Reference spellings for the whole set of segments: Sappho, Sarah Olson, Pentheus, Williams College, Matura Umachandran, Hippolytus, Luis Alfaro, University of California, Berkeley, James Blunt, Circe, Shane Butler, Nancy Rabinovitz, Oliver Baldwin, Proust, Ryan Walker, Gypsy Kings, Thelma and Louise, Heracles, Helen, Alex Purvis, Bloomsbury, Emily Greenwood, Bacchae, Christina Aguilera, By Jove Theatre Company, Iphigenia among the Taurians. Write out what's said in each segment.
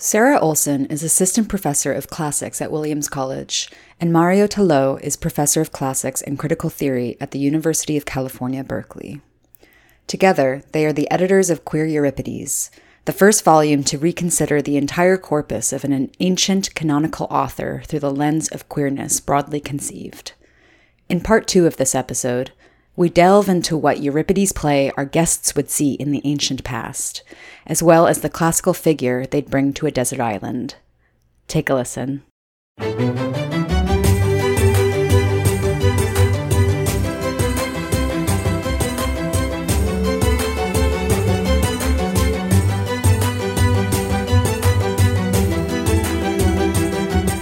Sarah Olson is assistant professor of classics at Williams College, and Mario Talot is professor of classics and critical theory at the University of California, Berkeley. Together, they are the editors of Queer Euripides, the first volume to reconsider the entire corpus of an ancient canonical author through the lens of queerness broadly conceived. In part 2 of this episode, we delve into what Euripides' play our guests would see in the ancient past, as well as the classical figure they'd bring to a desert island. Take a listen.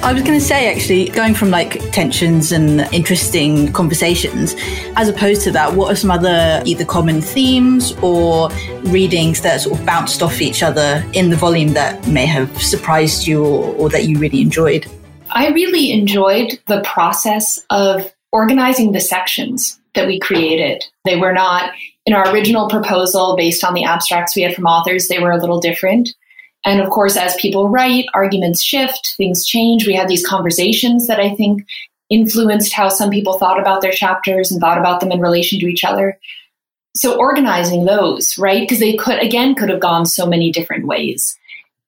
I was going to say, actually, going from like tensions and interesting conversations, as opposed to that, what are some other either common themes or readings that sort of bounced off each other in the volume that may have surprised you or that you really enjoyed? I really enjoyed the process of organizing the sections that we created. They were not, in our original proposal, based on the abstracts we had from authors, they were a little different. And of course, as people write, arguments shift, things change. We had these conversations that I think influenced how some people thought about their chapters and thought about them in relation to each other. So organizing those, right? Because they could have gone so many different ways.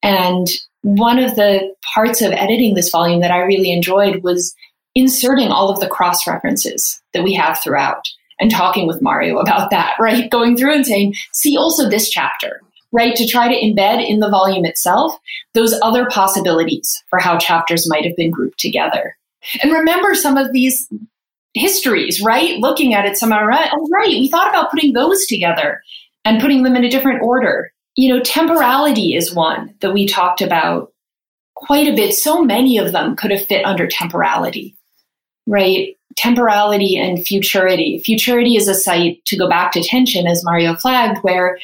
And one of the parts of editing this volume that I really enjoyed was inserting all of the cross-references that we have throughout and talking with Mario about that, right? Going through and saying, see also this chapter. Right, to try to embed in the volume itself those other possibilities for how chapters might have been grouped together. And remember some of these histories, right? Looking at it somehow, right? Oh, right, we thought about putting those together and putting them in a different order. You know, temporality is one that we talked about quite a bit. So many of them could have fit under temporality, right? Temporality and futurity. Futurity is a site, to go back to tension, as Mario flagged, where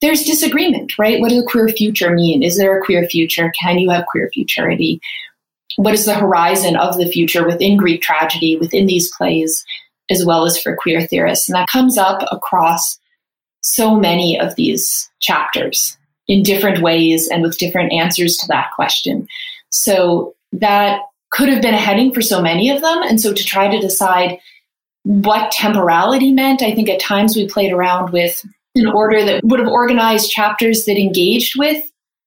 there's disagreement, right? What does a queer future mean? Is there a queer future? Can you have queer futurity? What is the horizon of the future within Greek tragedy, within these plays, as well as for queer theorists? And that comes up across so many of these chapters in different ways and with different answers to that question. So that could have been a heading for so many of them. And so to try to decide what temporality meant, I think at times we played around with an order that would have organized chapters that engaged with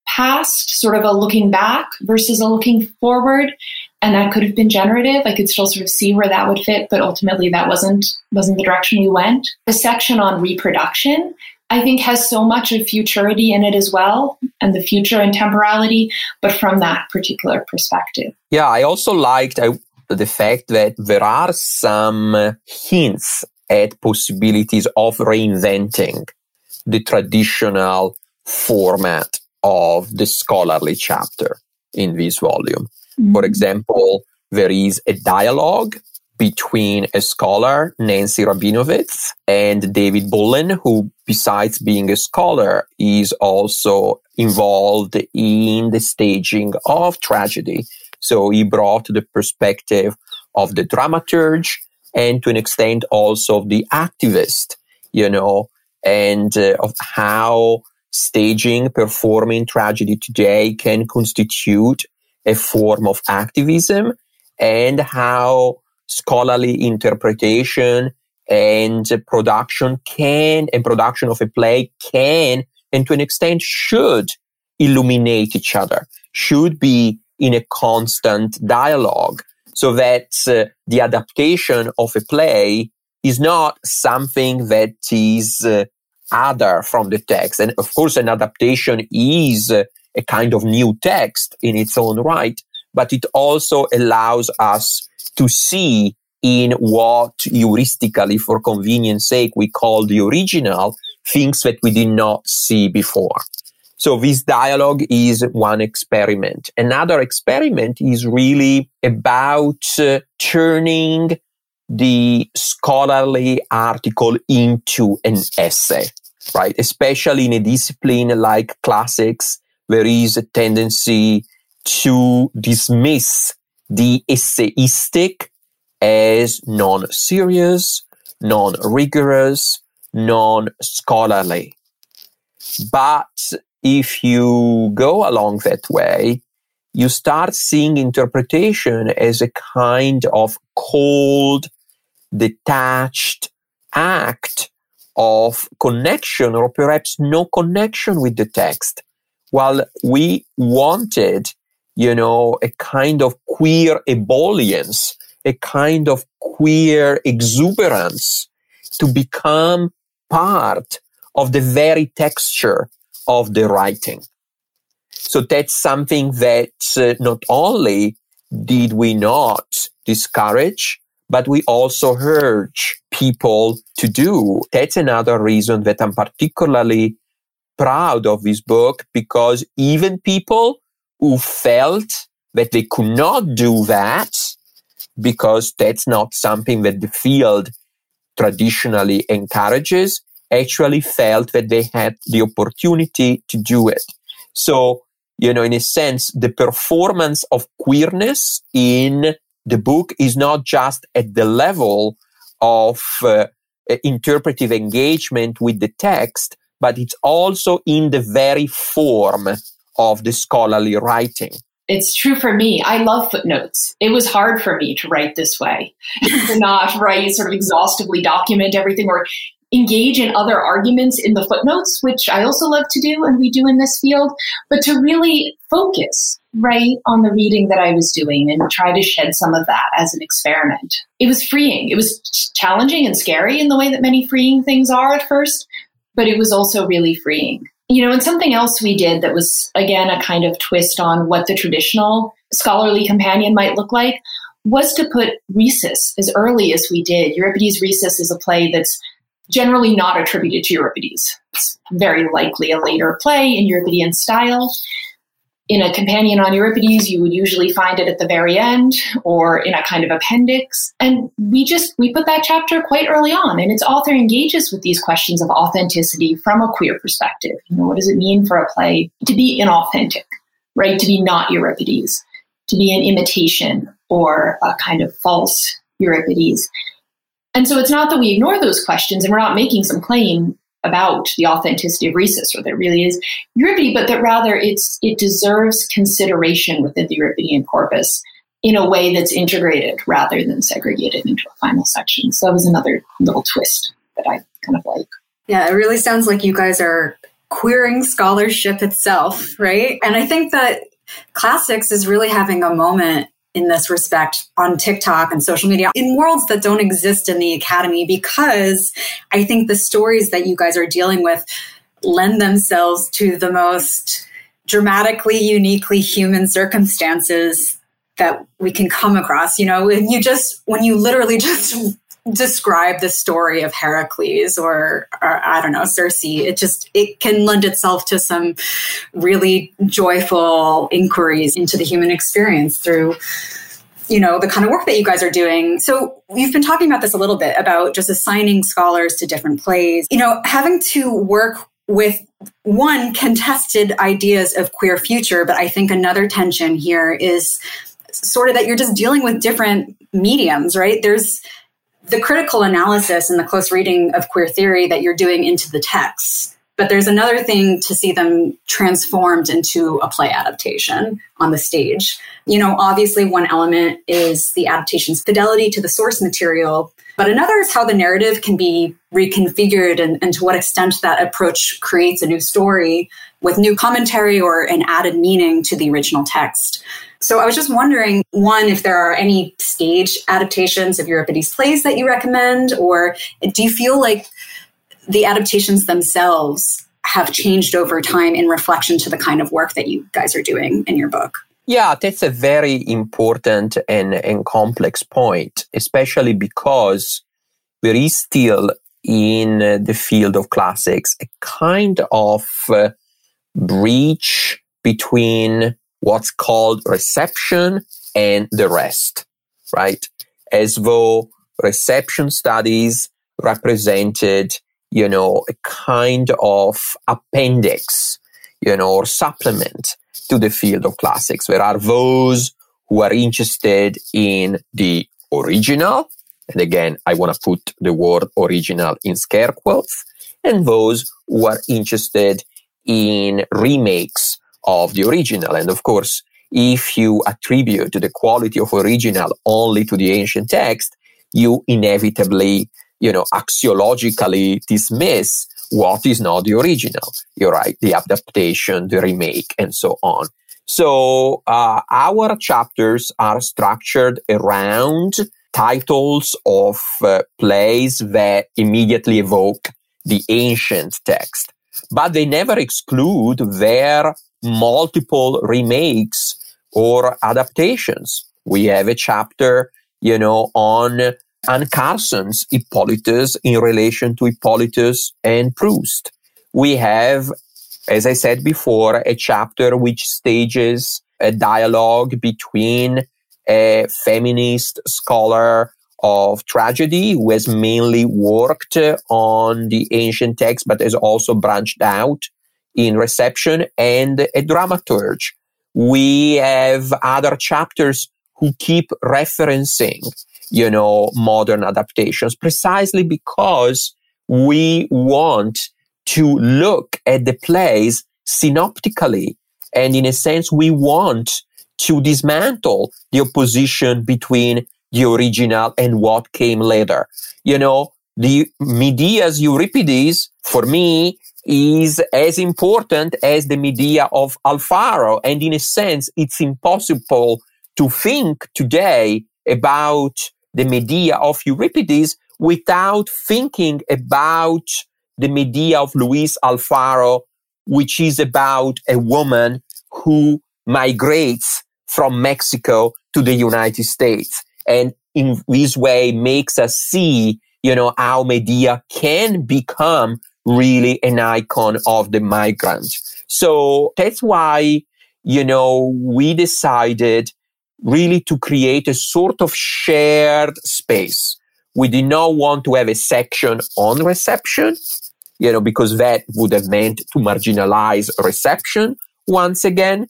past, sort of a looking back versus a looking forward. And that could have been generative. I could still sort of see where that would fit, but ultimately that wasn't the direction we went. The section on reproduction, I think, has so much of futurity in it as well, and the future and temporality, but from that particular perspective. Yeah, I also liked the fact that there are some hints at possibilities of reinventing the traditional format of the scholarly chapter in this volume. Mm-hmm. For example, there is a dialogue between a scholar, Nancy Rabinovitz, and David Bullen, who, besides being a scholar, is also involved in the staging of tragedy. So he brought the perspective of the dramaturge, and to an extent also the activist, and of how staging, performing tragedy today can constitute a form of activism, and how scholarly interpretation and production of a play can, and to an extent should, illuminate each other, should be in a constant dialogue. So that the adaptation of a play is not something that is other from the text. And of course, an adaptation is a kind of new text in its own right, but it also allows us to see in what heuristically, for convenience sake, we call the original, things that we did not see before. So this dialogue is one experiment. Another experiment is really about turning the scholarly article into an essay, right? Especially in a discipline like classics, there is a tendency to dismiss the essayistic as non-serious, non-rigorous, non-scholarly. But if you go along that way, you start seeing interpretation as a kind of cold, detached act of connection or perhaps no connection with the text. While we wanted, a kind of queer ebullience, a kind of queer exuberance to become part of the very texture of the writing. So that's something that not only did we not discourage, but we also urge people to do. That's another reason that I'm particularly proud of this book, because even people who felt that they could not do that, because that's not something that the field traditionally encourages, actually felt that they had the opportunity to do it. So, in a sense, the performance of queerness in the book is not just at the level of interpretive engagement with the text, but it's also in the very form of the scholarly writing. It's true for me. I love footnotes. It was hard for me to write this way, to not write sort of exhaustively, document everything, or engage in other arguments in the footnotes, which I also love to do and we do in this field, but to really focus right on the reading that I was doing and try to shed some of that as an experiment. It was freeing. It was challenging and scary in the way that many freeing things are at first, but it was also really freeing. And something else we did that was, again, a kind of twist on what the traditional scholarly companion might look like was to put Rhesus as early as we did. Euripides' Rhesus is a play that's generally not attributed to Euripides. It's very likely a later play in Euripidean style. In a companion on Euripides, you would usually find it at the very end or in a kind of appendix. And we put that chapter quite early on, and its author engages with these questions of authenticity from a queer perspective. What does it mean for a play to be inauthentic, right? To be not Euripides, to be an imitation or a kind of false Euripides. And so it's not that we ignore those questions and we're not making some claim about the authenticity of Rhesus or that really is Euripides, but that rather it deserves consideration within the Euripidean corpus in a way that's integrated rather than segregated into a final section. So that was another little twist that I kind of like. Yeah, it really sounds like you guys are queering scholarship itself, right? And I think that classics is really having a moment in this respect on TikTok and social media in worlds that don't exist in the academy, because I think the stories that you guys are dealing with lend themselves to the most dramatically, uniquely human circumstances that we can come across. When you literally just describe the story of Heracles or I don't know, Circe, it can lend itself to some really joyful inquiries into the human experience through, the kind of work that you guys are doing. So you've been talking about this a little bit, about just assigning scholars to different plays, having to work with one contested ideas of queer future. But I think another tension here is sort of that you're just dealing with different mediums, right? There's the critical analysis and the close reading of queer theory that you're doing into the texts, but there's another thing to see them transformed into a play adaptation on the stage. Obviously one element is the adaptation's fidelity to the source material, but another is how the narrative can be reconfigured and to what extent that approach creates a new story with new commentary or an added meaning to the original text. So I was just wondering, one, if there are any stage adaptations of Euripides plays that you recommend, or do you feel like the adaptations themselves have changed over time in reflection to the kind of work that you guys are doing in your book? Yeah, that's a very important and complex point, especially because there is still in the field of classics a kind of breach between what's called reception and the rest, right? As though reception studies represented, a kind of appendix, or supplement to the field of classics. There are those who are interested in the original. And again, I want to put the word original in scare quotes. And those who are interested in remakes of the original. And of course, if you attribute the quality of original only to the ancient text, you inevitably, axiologically dismiss what is not the original. You're right, the adaptation, the remake, and so on. So our chapters are structured around titles of plays that immediately evoke the ancient text, but they never exclude their multiple remakes or adaptations. We have a chapter, on Anne Carson's Hippolytus in relation to Hippolytus and Proust. We have, as I said before, a chapter which stages a dialogue between a feminist scholar of tragedy who has mainly worked on the ancient text but has also branched out in reception, and a dramaturge. We have other chapters who keep referencing, modern adaptations, precisely because we want to look at the plays synoptically. And in a sense, we want to dismantle the opposition between the original and what came later. The Medea's Euripides, for me, is as important as the Medea of Alfaro. And in a sense, it's impossible to think today about the Medea of Euripides without thinking about the Medea of Luis Alfaro, which is about a woman who migrates from Mexico to the United States. And in this way makes us see, how Medea can become really an icon of the migrant. So that's why, we decided really to create a sort of shared space. We did not want to have a section on reception, because that would have meant to marginalize reception once again.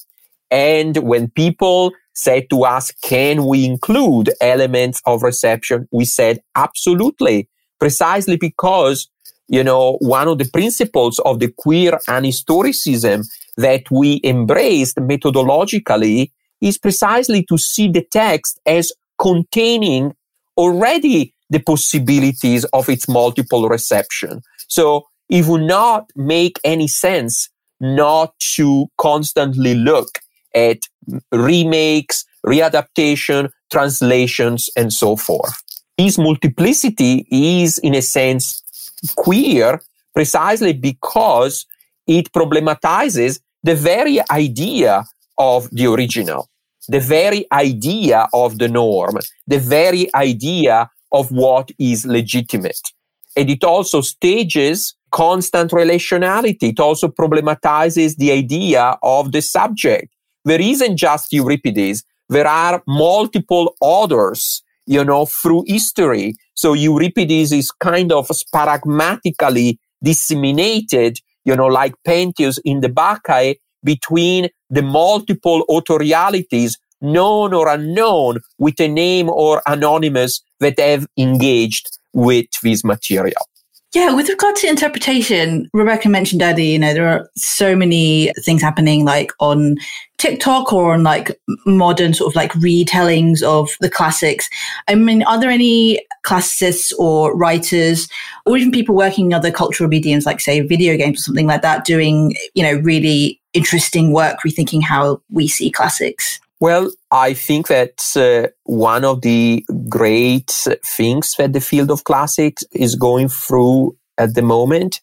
And when people said to us, can we include elements of reception? We said, absolutely, precisely because one of the principles of the queer anhistoricism that we embraced methodologically is precisely to see the text as containing already the possibilities of its multiple reception. So it would not make any sense not to constantly look at remakes, readaptation, translations, and so forth. This multiplicity is, in a sense, queer precisely because it problematizes the very idea of the original, the very idea of the norm, the very idea of what is legitimate. And it also stages constant relationality. It also problematizes the idea of the subject. There isn't just Euripides. There are multiple authors, through history. So Euripides is kind of sparagmatically disseminated, like Pentheus in the Bacchae, between the multiple authorialities, known or unknown, with a name or anonymous, that have engaged with this material. Yeah, with regard to interpretation, Rebecca mentioned earlier, there are so many things happening like on TikTok or on like modern sort of like retellings of the classics. I mean, are there any classicists or writers or even people working in other cultural mediums like, say, video games or something like that doing, really interesting work rethinking how we see classics? Well, I think that one of the great things that the field of classics is going through at the moment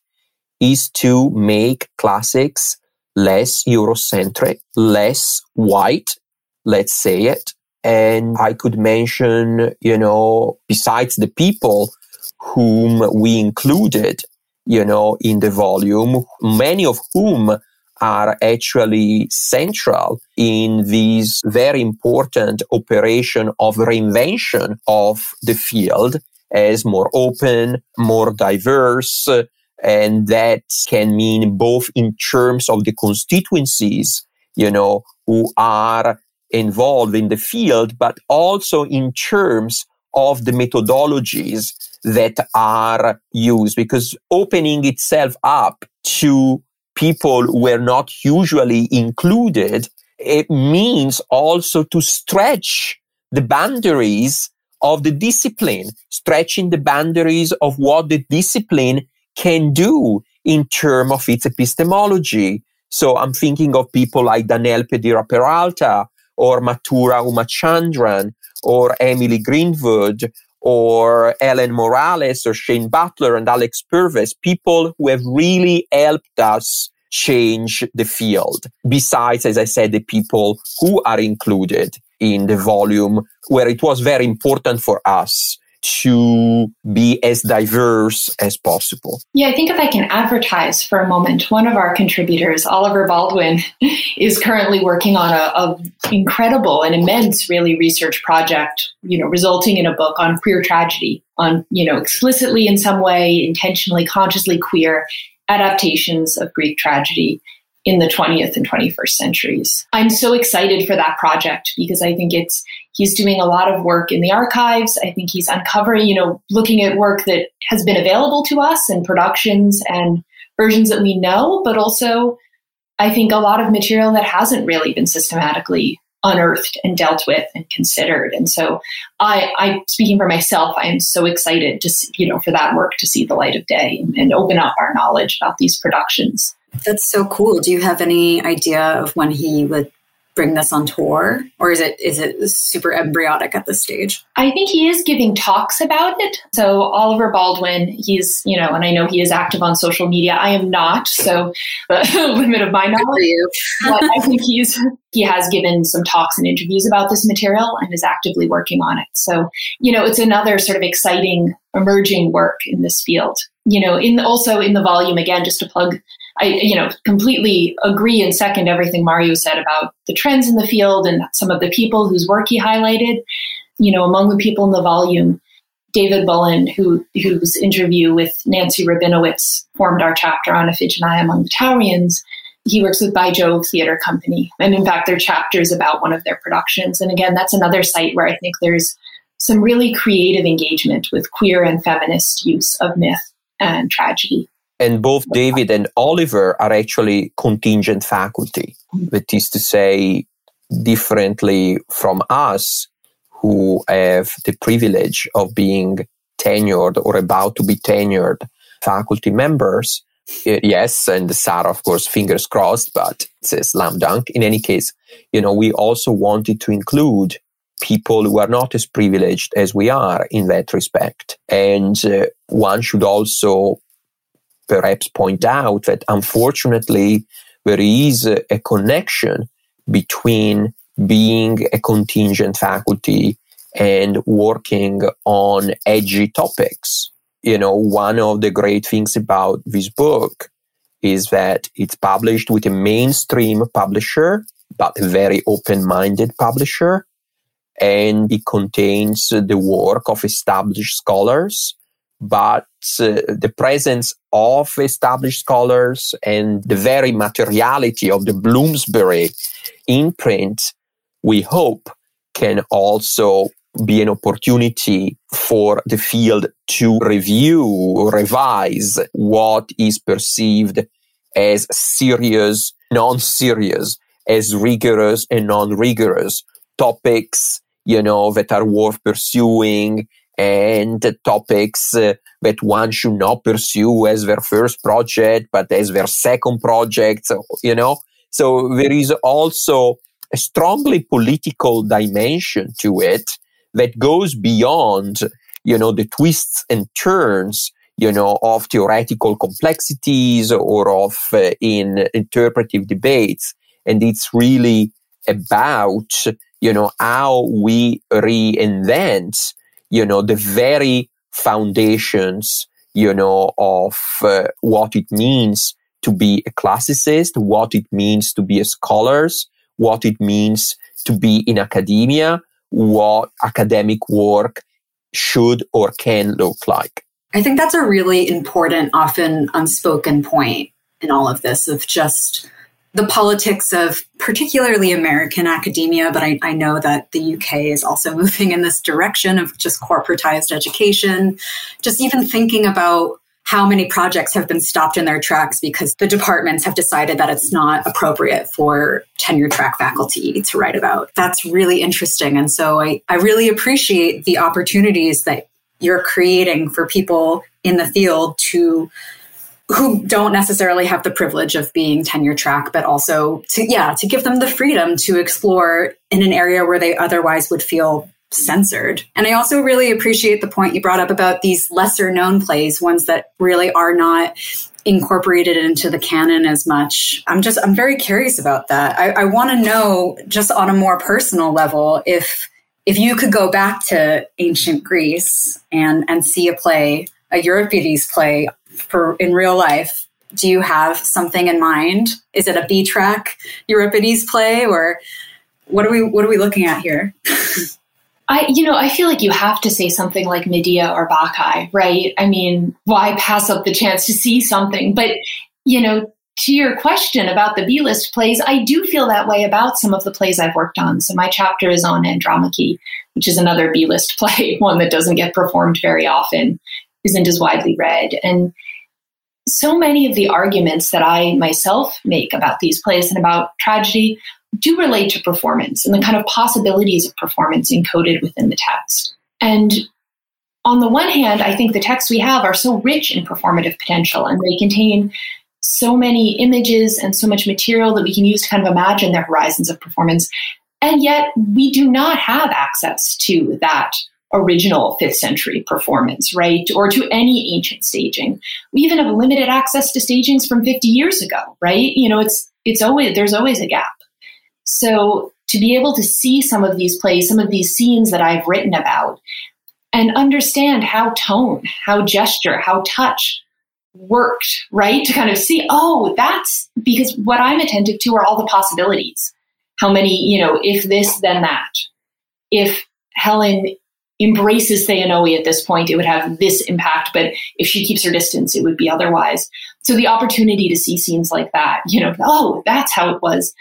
is to make classics less Eurocentric, less white, let's say it. And I could mention, besides the people whom we included, in the volume, many of whom are actually central in this very important operation of reinvention of the field as more open, more diverse, and that can mean both in terms of the constituencies, who are involved in the field, but also in terms of the methodologies that are used, because opening itself up to people were not usually included, it means also to stretch the boundaries of the discipline, stretching the boundaries of what the discipline can do in terms of its epistemology. So I'm thinking of people like Daniel Pedira Peralta or Matura Umachandran or Emily Greenwood or Ellen Morales or Shane Butler and Alex Purvis, people who have really helped us change the field. Besides, as I said, the people who are included in the volume, where it was very important for us to be as diverse as possible. Yeah, I think if I can advertise for a moment, one of our contributors, Oliver Baldwin, is currently working on a incredible and immense, really, research project, resulting in a book on queer tragedy, on, explicitly in some way, intentionally, consciously queer adaptations of Greek tragedy in the 20th and 21st centuries. I'm so excited for that project because I think he's doing a lot of work in the archives. I think he's uncovering, looking at work that has been available to us and productions and versions that we know, but also I think a lot of material that hasn't really been systematically unearthed and dealt with and considered. And so I speaking for myself, I am so excited to see, for that work to see the light of day and open up our knowledge about these productions. That's so cool. Do you have any idea of when he would bring this on tour? Or is it super embryonic at this stage? I think he is giving talks about it. So Oliver Baldwin, he's, and I know he is active on social media. I am not, so the limit of my knowledge. But I think he has given some talks and interviews about this material and is actively working on it. So, it's another sort of exciting emerging work in this field. Also in the volume, again, just to plug, I completely agree and second everything Mario said about the trends in the field and some of the people whose work he highlighted. Among the people in the volume, David Bullen, whose interview with Nancy Rabinovitz formed our chapter on Iphigenia among the Taurians. He works with By Jove Theatre Company. And in fact, their chapter is about one of their productions. And again, that's another site where I think there's some really creative engagement with queer and feminist use of myth and tragedy. And both David and Oliver are actually contingent faculty, that is to say, differently from us, who have the privilege of being tenured or about to be tenured faculty members. Yes, and Sarah, of course, fingers crossed, but it's a slam dunk. In any case, we also wanted to include people who are not as privileged as we are in that respect. And one should also perhaps point out that unfortunately there is a connection between being a contingent faculty and working on edgy topics. One of the great things about this book is that it's published with a mainstream publisher, but a very open-minded publisher, and it contains the work of established scholars. But the presence of established scholars and the very materiality of the Bloomsbury imprint, we hope, can also be an opportunity for the field to review, revise what is perceived as serious, non-serious, as rigorous and non-rigorous topics, that are worth pursuing, and topics that one should not pursue as their first project, but as their second project, So there is also a strongly political dimension to it that goes beyond, the twists and turns, of theoretical complexities or of in interpretive debates. And it's really about, how we reinvent the very foundations, of what it means to be a classicist, what it means to be a scholar, what it means to be in academia, what academic work should or can look like. I think that's a really important, often unspoken point in all of this, of just the politics of particularly American academia, but I know that the UK is also moving in this direction of just corporatized education. Just even thinking about how many projects have been stopped in their tracks because the departments have decided that it's not appropriate for tenure track faculty to write about. That's really interesting. And so I really appreciate the opportunities that you're creating for people in the field who don't necessarily have the privilege of being tenure track, but also to give them the freedom to explore in an area where they otherwise would feel censored. And I also really appreciate the point you brought up about these lesser known plays, ones that really are not incorporated into the canon as much. I'm very curious about that. I want to know, just on a more personal level, if you could go back to ancient Greece and see a play, a Euripides play in real life, do you have something in mind? Is it a B-track Euripides play, or what are we looking at here? I feel like you have to say something like Medea or Bacchae, right? I mean, why pass up the chance to see something? But, to your question about the B-list plays, I do feel that way about some of the plays I've worked on. So my chapter is on Andromache, which is another B-list play, one that doesn't get performed very often, isn't as widely read. And so many of the arguments that I myself make about these plays and about tragedy do relate to performance and the kind of possibilities of performance encoded within the text. And on the one hand, I think the texts we have are so rich in performative potential, and they contain so many images and so much material that we can use to kind of imagine the horizons of performance. And yet we do not have access to that original 5th century performance, right? Or to any ancient staging. We even have limited access to stagings from 50 years ago, right? There's always a gap. So to be able to see some of these plays, some of these scenes that I've written about, and understand how tone, how gesture, how touch worked, right? To kind of see, that's because what I'm attentive to are all the possibilities. How many, if this, then that. If Helen embraces Theonoe at this point, it would have this impact, but if she keeps her distance, it would be otherwise. So the opportunity to see scenes like that, that's how it was.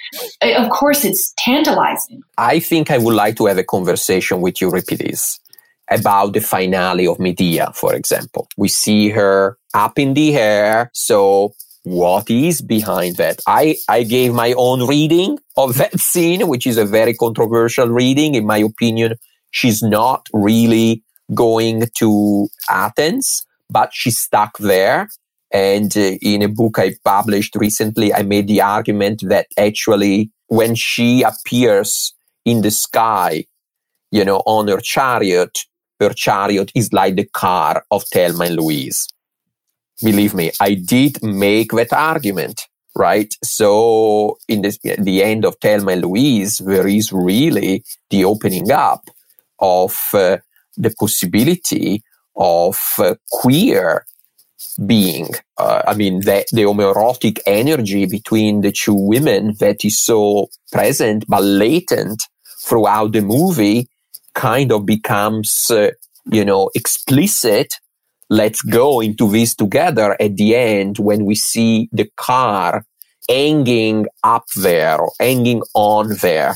Of course, it's tantalizing. I think I would like to have a conversation with Euripides about the finale of Medea, for example. We see her up in the air, so what is behind that? I gave my own reading of that scene, which is a very controversial reading, in my opinion. She's not really going to Athens, but she's stuck there. And in a book I published recently, I made the argument that actually when she appears in the sky, on her chariot is like the car of Thelma and Louise. Believe me, I did make that argument, right? So in the end of Thelma and Louise, there is really the opening up of the possibility of queer being. The homoerotic energy between the two women that is so present but latent throughout the movie kind of becomes, explicit. Let's go into this together at the end when we see the car hanging up there, or hanging on there.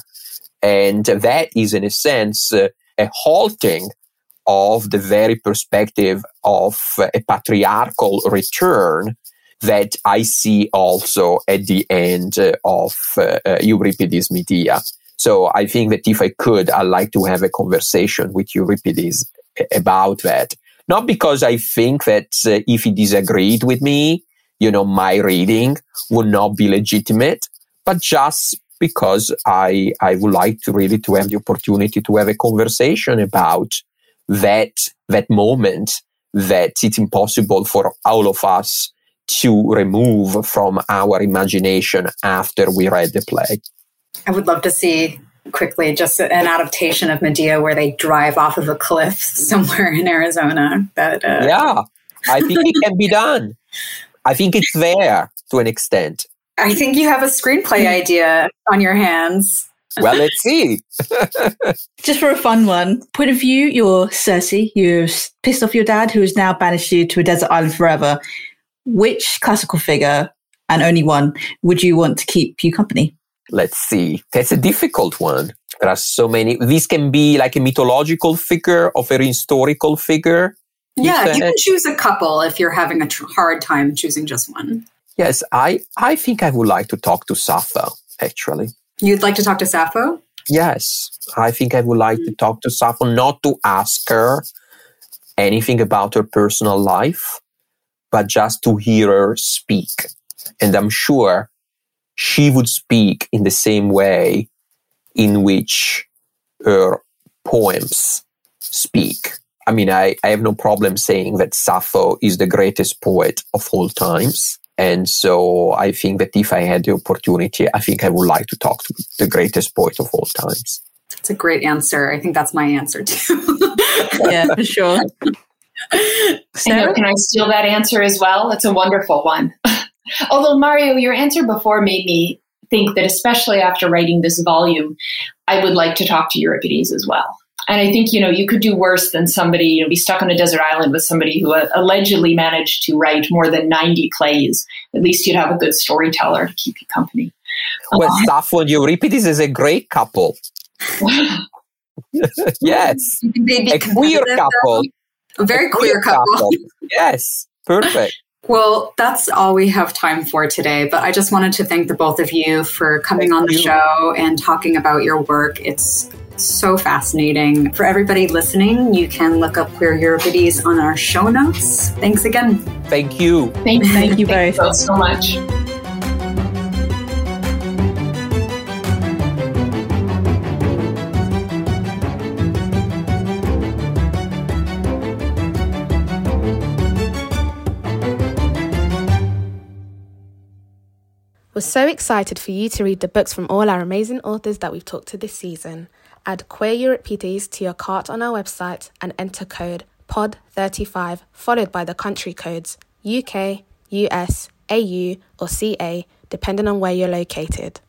And that is, in a sense, a halting of the very perspective of a patriarchal return that I see also at the end of Euripides' Medea. So I think that if I could, I'd like to have a conversation with Euripides about that. Not because I think that if he disagreed with me, my reading would not be legitimate, but just because I would like to have the opportunity to have a conversation about that moment that it's impossible for all of us to remove from our imagination after we read the play. I would love to see quickly just an adaptation of Medea where they drive off of a cliff somewhere in Arizona. Yeah, I think it can be done. I think it's there to an extent. I think you have a screenplay idea on your hands. Well, let's see. Just for a fun one, point of view, you're Circe. You've pissed off your dad, who has now banished you to a desert island forever. Which classical figure, and only one, would you want to keep you company? Let's see. That's a difficult one. There are so many. This can be like a mythological figure or a historical figure. Yeah, you can choose a couple if you're having a hard time choosing just one. Yes, I think I would like to talk to Sappho, actually. You'd like to talk to Sappho? Yes, I think I would like to talk to Sappho, not to ask her anything about her personal life, but just to hear her speak. And I'm sure she would speak in the same way in which her poems speak. I mean, I have no problem saying that Sappho is the greatest poet of all times. And so I think that if I had the opportunity, I think I would like to talk to the greatest poet of all times. That's a great answer. I think that's my answer too. Yeah, for sure. Sarah, can I steal that answer as well? It's a wonderful one. Although, Mario, your answer before made me think that, especially after writing this volume, I would like to talk to Euripides as well. And I think, you know, you could do worse than somebody, you know, be stuck on a desert island with somebody who allegedly managed to write more than 90 plays. At least you'd have a good storyteller to keep you company. Well, Sappho and Euripides is a great couple. Yes. A queer couple. A very queer couple. Yes. Perfect. Well, that's all we have time for today, but I just wanted to thank the both of you for coming on the show and talking about your work. It's so fascinating. For everybody listening, you can look up Queer Euripides on our show notes. Thanks again. Thank you. Thank you both. Thank you so much. We're so excited for you to read the books from all our amazing authors that we've talked to this season. Add Queer Euripides to your cart on our website and enter code POD35 followed by the country codes UK, US, AU or CA depending on where you're located.